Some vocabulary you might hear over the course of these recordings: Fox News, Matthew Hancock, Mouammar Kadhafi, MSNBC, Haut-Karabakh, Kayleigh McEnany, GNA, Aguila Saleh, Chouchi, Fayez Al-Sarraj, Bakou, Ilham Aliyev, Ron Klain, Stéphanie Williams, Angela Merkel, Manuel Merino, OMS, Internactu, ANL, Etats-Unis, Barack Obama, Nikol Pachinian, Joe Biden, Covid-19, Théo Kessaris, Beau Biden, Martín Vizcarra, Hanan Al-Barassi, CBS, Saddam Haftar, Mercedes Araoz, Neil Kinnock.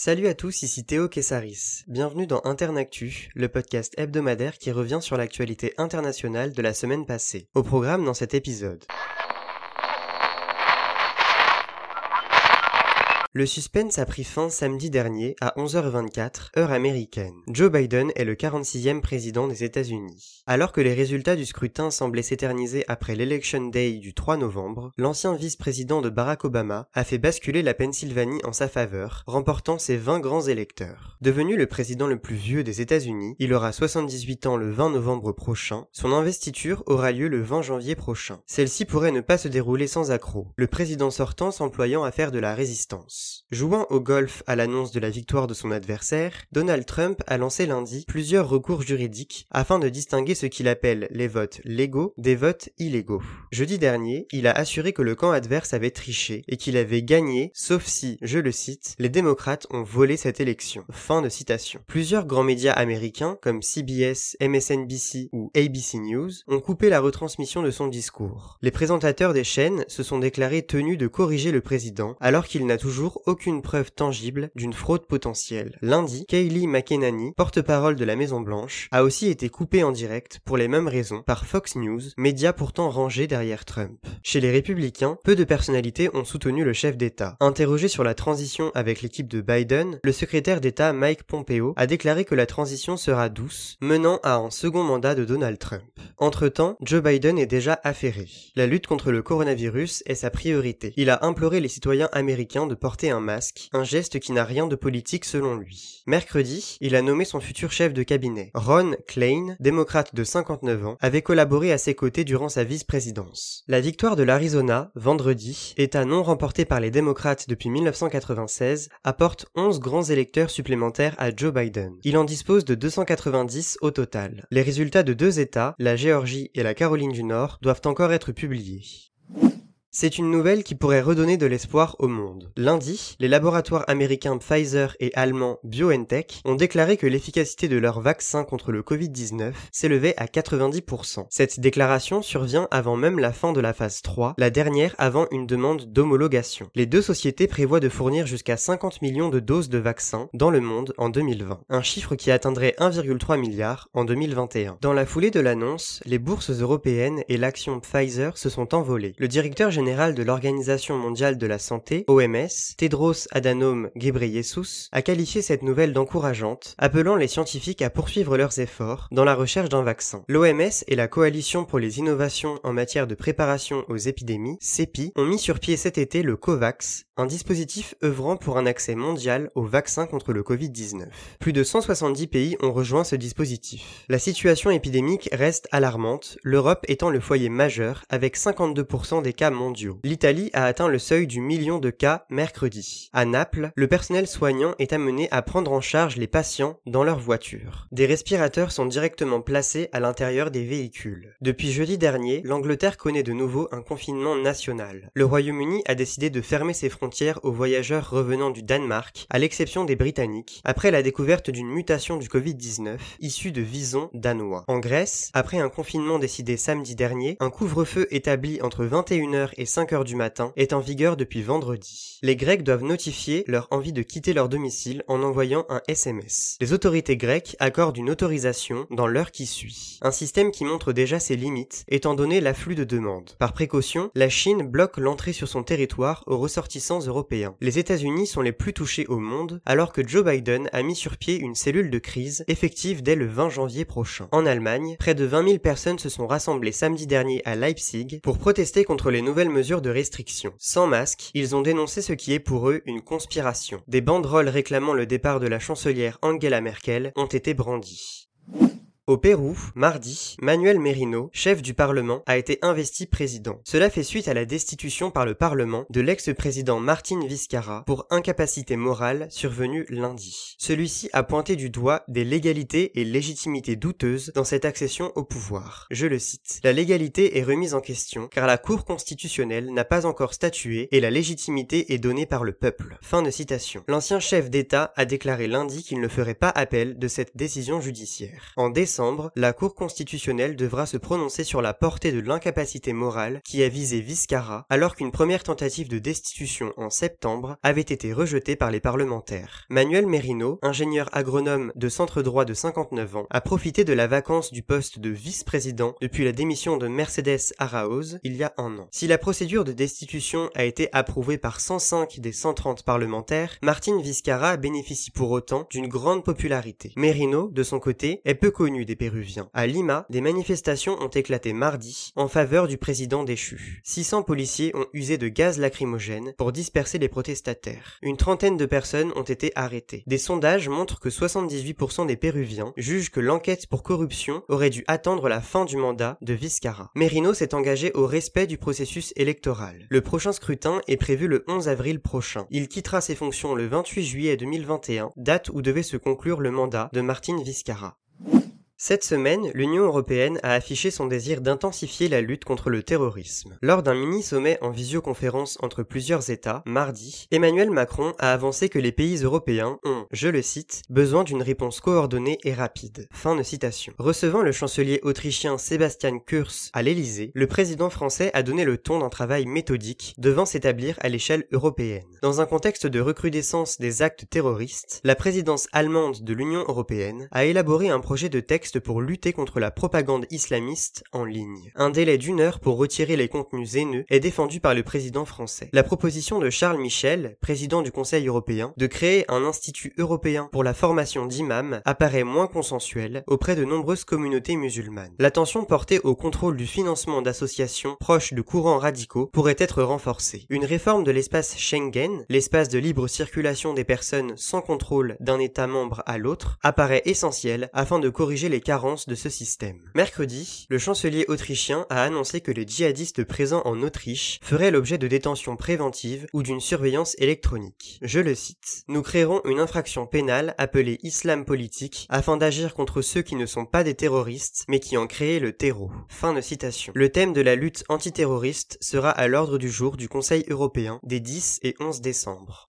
Salut à tous, ici Théo Kessaris. Bienvenue dans Internactu, le podcast hebdomadaire qui revient sur l'actualité internationale de la semaine passée. Au programme dans cet épisode. Le suspense a pris fin samedi dernier à 11h24, heure américaine. Joe Biden est le 46e président des États-Unis. Alors que les résultats du scrutin semblaient s'éterniser après l'Election Day du 3 novembre, l'ancien vice-président de Barack Obama a fait basculer la Pennsylvanie en sa faveur, remportant ses 20 grands électeurs. Devenu le président le plus vieux des États-Unis, il aura 78 ans le 20 novembre prochain. Son investiture aura lieu le 20 janvier prochain. Celle-ci pourrait ne pas se dérouler sans accroc, le président sortant s'employant à faire de la résistance. Jouant au golf à l'annonce de la victoire de son adversaire, Donald Trump a lancé lundi plusieurs recours juridiques afin de distinguer ce qu'il appelle les votes légaux des votes illégaux. Jeudi dernier, il a assuré que le camp adverse avait triché et qu'il avait gagné, sauf si, je le cite, les démocrates ont volé cette élection. Fin de citation. Plusieurs grands médias américains, comme CBS, MSNBC ou ABC News, ont coupé la retransmission de son discours. Les présentateurs des chaînes se sont déclarés tenus de corriger le président alors qu'il n'a toujours aucune preuve tangible d'une fraude potentielle. Lundi, Kayleigh McEnany, porte-parole de la Maison-Blanche, a aussi été coupée en direct pour les mêmes raisons par Fox News, média pourtant rangé derrière Trump. Chez les Républicains, peu de personnalités ont soutenu le chef d'État. Interrogé sur la transition avec l'équipe de Biden, le secrétaire d'État Mike Pompeo a déclaré que la transition sera douce, menant à un second mandat de Donald Trump. Entre-temps, Joe Biden est déjà affairé. La lutte contre le coronavirus est sa priorité. Il a imploré les citoyens américains de porter un masque, un geste qui n'a rien de politique selon lui. Mercredi, il a nommé son futur chef de cabinet. Ron Klain, démocrate de 59 ans, avait collaboré à ses côtés durant sa vice-présidence. La victoire de l'Arizona, vendredi, État non remporté par les démocrates depuis 1996, apporte 11 grands électeurs supplémentaires à Joe Biden. Il en dispose de 290 au total. Les résultats de deux États, la Géorgie et la Caroline du Nord, doivent encore être publiés. C'est une nouvelle qui pourrait redonner de l'espoir au monde. Lundi, les laboratoires américains Pfizer et allemands BioNTech ont déclaré que l'efficacité de leur vaccin contre le Covid-19 s'élevait à 90%. Cette déclaration survient avant même la fin de la phase 3, la dernière avant une demande d'homologation. Les deux sociétés prévoient de fournir jusqu'à 50 millions de doses de vaccins dans le monde en 2020, un chiffre qui atteindrait 1,3 milliard en 2021. Dans la foulée de l'annonce, les bourses européennes et l'action Pfizer se sont envolées. Le directeur général de l'Organisation mondiale de la santé, OMS, Tedros Adhanom Ghebreyesus, a qualifié cette nouvelle d'encourageante, appelant les scientifiques à poursuivre leurs efforts dans la recherche d'un vaccin. L'OMS et la Coalition pour les innovations en matière de préparation aux épidémies, CEPI, ont mis sur pied cet été le COVAX, un dispositif œuvrant pour un accès mondial aux vaccins contre le Covid-19. Plus de 170 pays ont rejoint ce dispositif. La situation épidémique reste alarmante, l'Europe étant le foyer majeur avec 52% des cas mondiaux. L'Italie a atteint le seuil du million de cas mercredi. À Naples, le personnel soignant est amené à prendre en charge les patients dans leur voiture. Des respirateurs sont directement placés à l'intérieur des véhicules. Depuis jeudi dernier, l'Angleterre connaît de nouveau un confinement national. Le Royaume-Uni a décidé de fermer ses frontières aux voyageurs revenant du Danemark, à l'exception des Britanniques, après la découverte d'une mutation du Covid-19 issue de visons danois. En Grèce, après un confinement décidé samedi dernier, un couvre-feu établi entre 21h et 5h du matin est en vigueur depuis vendredi. Les Grecs doivent notifier leur envie de quitter leur domicile en envoyant un SMS. Les autorités grecques accordent une autorisation dans l'heure qui suit. Un système qui montre déjà ses limites, étant donné l'afflux de demandes. Par précaution, la Chine bloque l'entrée sur son territoire aux ressortissants européens. Les États-Unis sont les plus touchés au monde, alors que Joe Biden a mis sur pied une cellule de crise effective dès le 20 janvier prochain. En Allemagne, près de 20 000 personnes se sont rassemblées samedi dernier à Leipzig pour protester contre les nouvelles mesures de restriction. Sans masque, ils ont dénoncé ce qui est pour eux une conspiration. Des banderoles réclamant le départ de la chancelière Angela Merkel ont été brandies. Au Pérou, mardi, Manuel Merino, chef du Parlement, a été investi président. Cela fait suite à la destitution par le Parlement de l'ex-président Martín Vizcarra pour incapacité morale survenue lundi. Celui-ci a pointé du doigt des légalités et légitimités douteuses dans cette accession au pouvoir. Je le cite. La légalité est remise en question car la Cour constitutionnelle n'a pas encore statué et la légitimité est donnée par le peuple. Fin de citation. L'ancien chef d'État a déclaré lundi qu'il ne ferait pas appel de cette décision judiciaire. En décembre, décembre, la Cour constitutionnelle devra se prononcer sur la portée de l'incapacité morale qui a visé Vizcarra, alors qu'une première tentative de destitution en septembre avait été rejetée par les parlementaires. Manuel Merino, ingénieur agronome de centre droit de 59 ans, a profité de la vacance du poste de vice-président depuis la démission de Mercedes Araoz il y a un an. Si la procédure de destitution a été approuvée par 105 des 130 parlementaires, Martín Vizcarra bénéficie pour autant d'une grande popularité. Merino, de son côté, est peu connu des Péruviens. À Lima, des manifestations ont éclaté mardi en faveur du président déchu. 600 policiers ont usé de gaz lacrymogène pour disperser les protestataires. Une trentaine de personnes ont été arrêtées. Des sondages montrent que 78% des Péruviens jugent que l'enquête pour corruption aurait dû attendre la fin du mandat de Vizcarra. Merino s'est engagé au respect du processus électoral. Le prochain scrutin est prévu le 11 avril prochain. Il quittera ses fonctions le 28 juillet 2021, date où devait se conclure le mandat de Martín Vizcarra. Cette semaine, l'Union européenne a affiché son désir d'intensifier la lutte contre le terrorisme. Lors d'un mini-sommet en visioconférence entre plusieurs États, mardi, Emmanuel Macron a avancé que les pays européens ont, je le cite, « besoin d'une réponse coordonnée et rapide ». Fin de citation. Recevant le chancelier autrichien Sébastien Kurz à l'Élysée, le président français a donné le ton d'un travail méthodique devant s'établir à l'échelle européenne. Dans un contexte de recrudescence des actes terroristes, la présidence allemande de l'Union européenne a élaboré un projet de texte pour lutter contre la propagande islamiste en ligne. Un délai d'1 heure pour retirer les contenus haineux est défendu par le président français. La proposition de Charles Michel, président du Conseil européen, de créer un institut européen pour la formation d'imams apparaît moins consensuelle auprès de nombreuses communautés musulmanes. L'attention portée au contrôle du financement d'associations proches de courants radicaux pourrait être renforcée. Une réforme de l'espace Schengen, l'espace de libre circulation des personnes sans contrôle d'un État membre à l'autre, apparaît essentielle afin de corriger les carences de ce système. Mercredi, le chancelier autrichien a annoncé que les djihadistes présents en Autriche feraient l'objet de détentions préventives ou d'une surveillance électronique. Je le cite « Nous créerons une infraction pénale appelée islam politique afin d'agir contre ceux qui ne sont pas des terroristes mais qui ont créé le terreau. » Fin de citation. Le thème de la lutte antiterroriste sera à l'ordre du jour du Conseil européen des 10 et 11 décembre.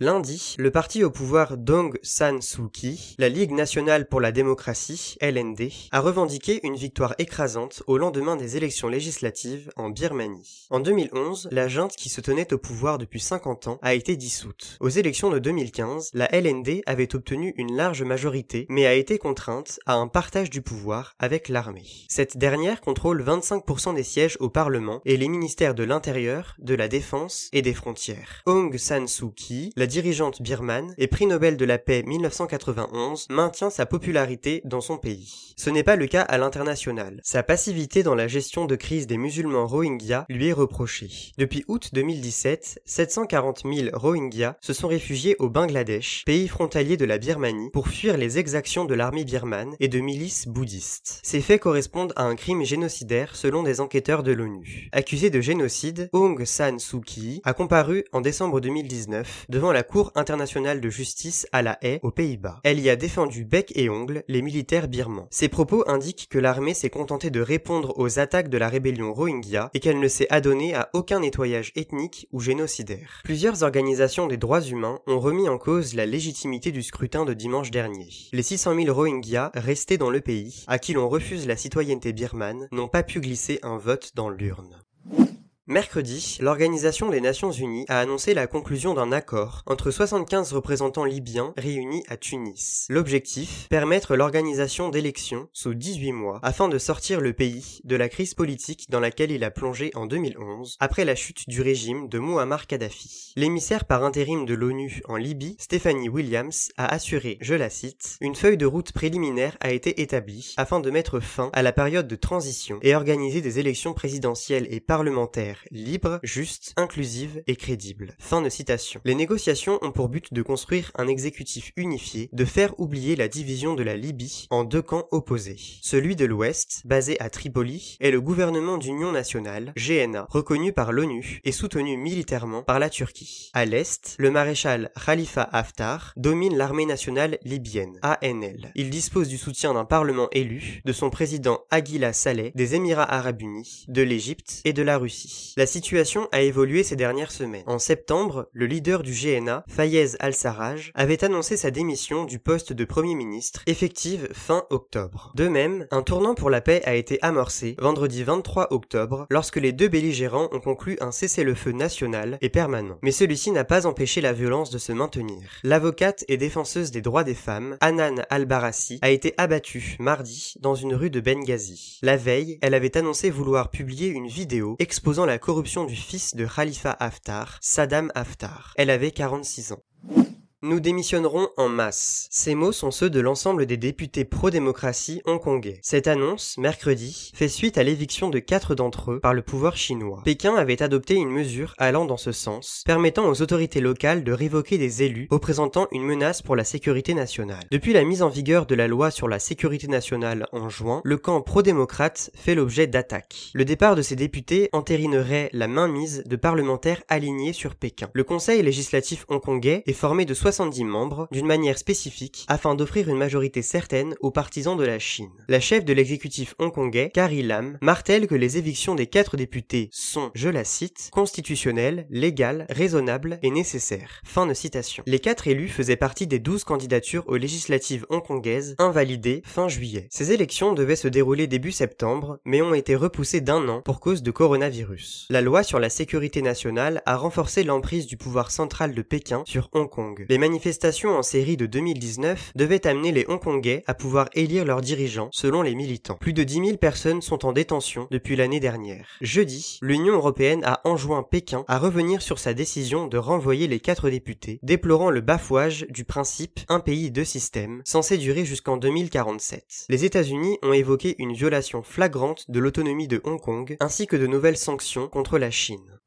Lundi, le parti au pouvoir d'Aung San Suu Kyi, la Ligue nationale pour la démocratie, LND, a revendiqué une victoire écrasante au lendemain des élections législatives en Birmanie. En 2011, la junte qui se tenait au pouvoir depuis 50 ans a été dissoute. Aux élections de 2015, la LND avait obtenu une large majorité, mais a été contrainte à un partage du pouvoir avec l'armée. Cette dernière contrôle 25% des sièges au Parlement et les ministères de l'Intérieur, de la Défense et des Frontières. Aung San Suu Kyi, la dirigeante birmane et prix Nobel de la paix 1991 maintient sa popularité dans son pays. Ce n'est pas le cas à l'international. Sa passivité dans la gestion de crise des musulmans Rohingyas lui est reprochée. Depuis août 2017, 740 000 Rohingyas se sont réfugiés au Bangladesh, pays frontalier de la Birmanie, pour fuir les exactions de l'armée birmane et de milices bouddhistes. Ces faits correspondent à un crime génocidaire selon des enquêteurs de l'ONU. Accusée de génocide, Aung San Suu Kyi a comparu en décembre 2019 devant la Cour internationale de justice à La Haye, aux Pays-Bas. Elle y a défendu bec et ongle les militaires birmans. Ses propos indiquent que l'armée s'est contentée de répondre aux attaques de la rébellion Rohingya et qu'elle ne s'est adonnée à aucun nettoyage ethnique ou génocidaire. Plusieurs organisations des droits humains ont remis en cause la légitimité du scrutin de dimanche dernier. Les 600 000 Rohingyas restés dans le pays, à qui l'on refuse la citoyenneté birmane, n'ont pas pu glisser un vote dans l'urne. Mercredi, l'Organisation des Nations Unies a annoncé la conclusion d'un accord entre 75 représentants libyens réunis à Tunis. L'objectif, permettre l'organisation d'élections sous 18 mois afin de sortir le pays de la crise politique dans laquelle il a plongé en 2011 après la chute du régime de Mouammar Kadhafi. L'émissaire par intérim de l'ONU en Libye, Stéphanie Williams, a assuré, je la cite, « Une feuille de route préliminaire a été établie afin de mettre fin à la période de transition et organiser des élections présidentielles et parlementaires libre, juste, inclusive et crédible. » Fin de citation. Les négociations ont pour but de construire un exécutif unifié, de faire oublier la division de la Libye en deux camps opposés. Celui de l'Ouest, basé à Tripoli, est le gouvernement d'union nationale, GNA, reconnu par l'ONU et soutenu militairement par la Turquie. À l'Est, le maréchal Khalifa Haftar domine l'armée nationale libyenne, ANL. Il dispose du soutien d'un parlement élu, de son président Aguila Saleh, des Émirats arabes unis, de l'Égypte et de la Russie. Kadhafi. La situation a évolué ces dernières semaines. En septembre, le leader du GNA, Fayez Al-Sarraj, avait annoncé sa démission du poste de Premier ministre, effective fin octobre. De même, un tournant pour la paix a été amorcé vendredi 23 octobre lorsque les deux belligérants ont conclu un cessez-le-feu national et permanent. Mais celui-ci n'a pas empêché la violence de se maintenir. L'avocate et défenseuse des droits des femmes, Hanan Al-Barassi, a été abattue mardi dans une rue de Benghazi. La veille, elle avait annoncé vouloir publier une vidéo exposant la corruption du fils de Khalifa Haftar, Saddam Haftar. Elle avait 46 ans. Nous démissionnerons en masse. Ces mots sont ceux de l'ensemble des députés pro-démocratie hongkongais. Cette annonce, mercredi, fait suite à l'éviction de 4 d'entre eux par le pouvoir chinois. Pékin avait adopté une mesure allant dans ce sens, permettant aux autorités locales de révoquer des élus représentant une menace pour la sécurité nationale. Depuis la mise en vigueur de la loi sur la sécurité nationale en juin, le camp pro-démocrate fait l'objet d'attaques. Le départ de ces députés entérinerait la mainmise de parlementaires alignés sur Pékin. Le conseil législatif hongkongais est formé de 70 membres d'une manière spécifique afin d'offrir une majorité certaine aux partisans de la Chine. La chef de l'exécutif hongkongais, Carrie Lam, martèle que les évictions des 4 députés sont, je la cite, constitutionnelles, légales, raisonnables et nécessaires. Fin de citation. Les 4 élus faisaient partie des 12 candidatures aux législatives hongkongaises invalidées fin juillet. Ces élections devaient se dérouler début septembre mais ont été repoussées d'1 an pour cause de coronavirus. La loi sur la sécurité nationale a renforcé l'emprise du pouvoir central de Pékin sur Hong Kong. Les manifestations en série de 2019 devaient amener les Hongkongais à pouvoir élire leurs dirigeants, selon les militants. Plus de 10 000 personnes sont en détention depuis l'année dernière. Jeudi, l'Union européenne a enjoint Pékin à revenir sur sa décision de renvoyer les 4 députés, déplorant le bafouage du principe « un pays, deux systèmes » censé durer jusqu'en 2047. Les États-Unis ont évoqué une violation flagrante de l'autonomie de Hong Kong, ainsi que de nouvelles sanctions contre la Chine.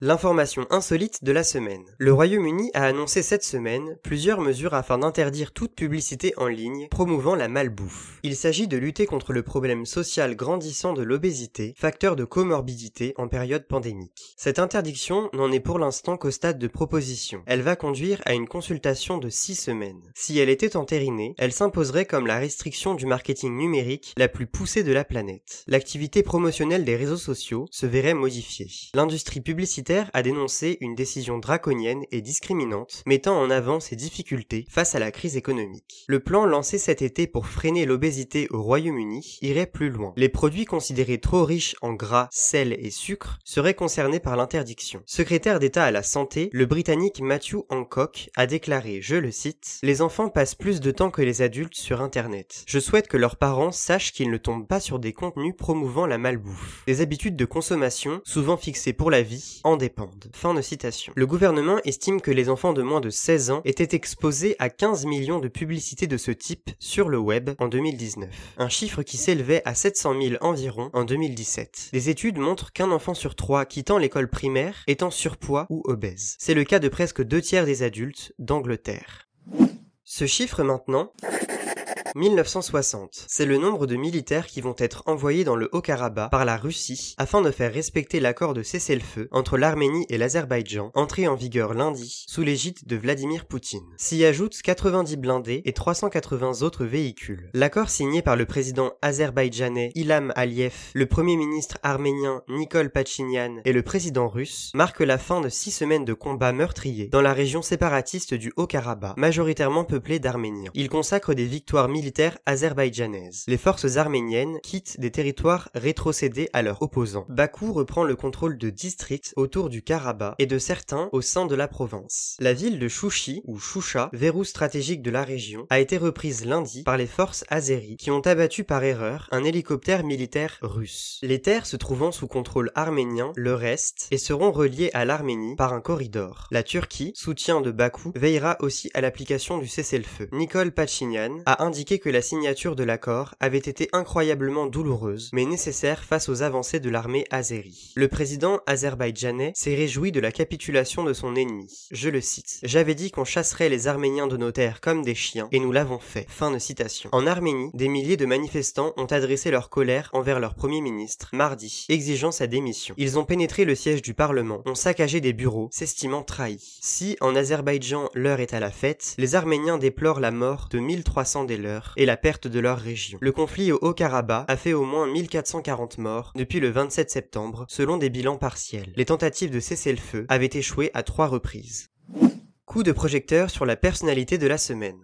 L'information insolite de la semaine. Le Royaume-Uni a annoncé cette semaine plusieurs mesures afin d'interdire toute publicité en ligne promouvant la malbouffe. Il s'agit de lutter contre le problème social grandissant de l'obésité, facteur de comorbidité en période pandémique. Cette interdiction n'en est pour l'instant qu'au stade de proposition. Elle va conduire à une consultation de 6 semaines. Si elle était entérinée, elle s'imposerait comme la restriction du marketing numérique la plus poussée de la planète. L'activité promotionnelle des réseaux sociaux se verrait modifiée. L'industrie publicitaire a dénoncé une décision draconienne et discriminante, mettant en avant ses difficultés face à la crise économique. Le plan lancé cet été pour freiner l'obésité au Royaume-Uni irait plus loin. Les produits considérés trop riches en gras, sel et sucre seraient concernés par l'interdiction. Secrétaire d'État à la santé, le Britannique Matthew Hancock a déclaré, je le cite, « Les enfants passent plus de temps que les adultes sur Internet. Je souhaite que leurs parents sachent qu'ils ne tombent pas sur des contenus promouvant la malbouffe. Des habitudes de consommation, souvent fixées pour la vie, en dépendent. » Fin de citation. Le gouvernement estime que les enfants de moins de 16 ans étaient exposés à 15 millions de publicités de ce type sur le web en 2019. Un chiffre qui s'élevait à 700 000 environ en 2017. Des études montrent qu'un enfant sur 3 quittant l'école primaire est en surpoids ou obèse. C'est le cas de presque 2/3 des adultes d'Angleterre. Ce chiffre maintenant... 1960. C'est le nombre de militaires qui vont être envoyés dans le Haut-Karabakh par la Russie afin de faire respecter l'accord de cessez-le-feu entre l'Arménie et l'Azerbaïdjan, entré en vigueur lundi sous l'égide de Vladimir Poutine. S'y ajoutent 90 blindés et 380 autres véhicules. L'accord signé par le président azerbaïdjanais Ilham Aliyev, le premier ministre arménien Nikol Pachinian et le président russe marque la fin de 6 semaines de combats meurtriers dans la région séparatiste du Haut-Karabakh, majoritairement peuplée d'Arméniens. Il consacre des victoires militaires azerbaïdjanaises. Les forces arméniennes quittent des territoires rétrocédés à leurs opposants. Bakou reprend le contrôle de districts autour du Karabakh et de certains au sein de la province. La ville de Chouchi, ou Choucha, verrou stratégique de la région, a été reprise lundi par les forces azéries qui ont abattu par erreur un hélicoptère militaire russe. Les terres se trouvant sous contrôle arménien le restent et seront reliées à l'Arménie par un corridor. La Turquie, soutien de Bakou, veillera aussi à l'application du cessez-le-feu. Nikol Pachinian a indiqué que la signature de l'accord avait été incroyablement douloureuse, mais nécessaire face aux avancées de l'armée azérie. Le président azerbaïdjanais s'est réjoui de la capitulation de son ennemi. Je le cite. « J'avais dit qu'on chasserait les Arméniens de nos terres comme des chiens, et nous l'avons fait. » Fin de citation. En Arménie, des milliers de manifestants ont adressé leur colère envers leur premier ministre, mardi, exigeant sa démission. Ils ont pénétré le siège du Parlement, ont saccagé des bureaux, s'estimant trahis. Si, en Azerbaïdjan, l'heure est à la fête, les Arméniens déplorent la mort de 1300 des leurs, Haftar et la perte de leur région. Le conflit au Haut-Karabakh a fait au moins 1440 morts depuis le 27 septembre, selon des bilans partiels. Les tentatives de cesser le feu avaient échoué à 3 reprises. Coup de projecteur sur la personnalité de la semaine.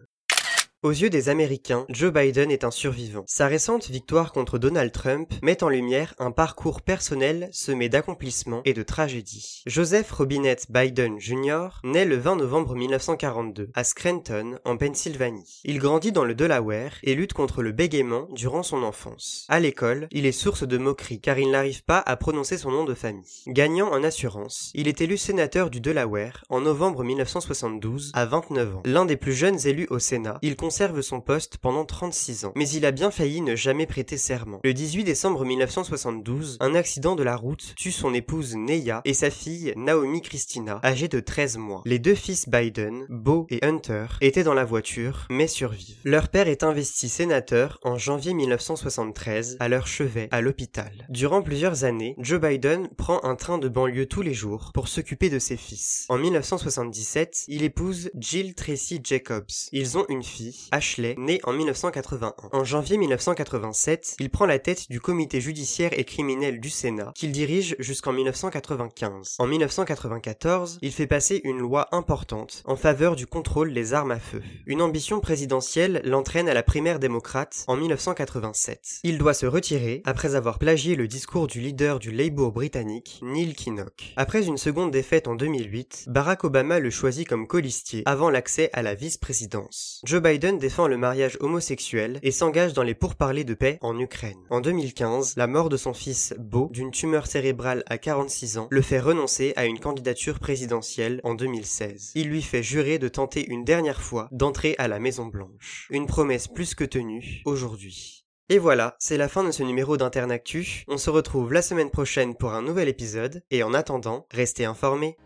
Aux yeux des Américains, Joe Biden est un survivant. Sa récente victoire contre Donald Trump met en lumière un parcours personnel semé d'accomplissements et de tragédies. Joseph Robinette Biden Jr. naît le 20 novembre 1942 à Scranton, en Pennsylvanie. Il grandit dans le Delaware et lutte contre le bégaiement durant son enfance. À l'école, il est source de moqueries car il n'arrive pas à prononcer son nom de famille. Gagnant en assurance, il est élu sénateur du Delaware en novembre 1972 à 29 ans. L'un des plus jeunes élus au Sénat, il conserve son poste pendant 36 ans, mais il a bien failli ne jamais prêter serment. Le 18 décembre 1972, un accident de la route tue son épouse Neya et sa fille Naomi Christina, âgée de 13 mois. Les deux fils Biden, Beau et Hunter, étaient dans la voiture, mais survivent. Leur père est investi sénateur en janvier 1973 à leur chevet à l'hôpital. Durant plusieurs années, Joe Biden prend un train de banlieue tous les jours pour s'occuper de ses fils. En 1977, il épouse Jill Tracy Jacobs. Ils ont une fille, Ashley, né en 1981. En janvier 1987, il prend la tête du comité judiciaire et criminel du Sénat, qu'il dirige jusqu'en 1995. En 1994, il fait passer une loi importante en faveur du contrôle des armes à feu. Une ambition présidentielle l'entraîne à la primaire démocrate en 1987. Il doit se retirer après avoir plagié le discours du leader du Labour britannique, Neil Kinnock. Après une seconde défaite en 2008, Barack Obama le choisit comme colistier avant l'accès à la vice-présidence. Joe Biden défend le mariage homosexuel et s'engage dans les pourparlers de paix en Ukraine. En 2015, la mort de son fils Beau, d'une tumeur cérébrale à 46 ans, le fait renoncer à une candidature présidentielle en 2016. Il lui fait jurer de tenter une dernière fois d'entrer à la Maison Blanche. Une promesse plus que tenue aujourd'hui. Et voilà, c'est la fin de ce numéro d'Internactu. On se retrouve la semaine prochaine pour un nouvel épisode et en attendant, restez informés.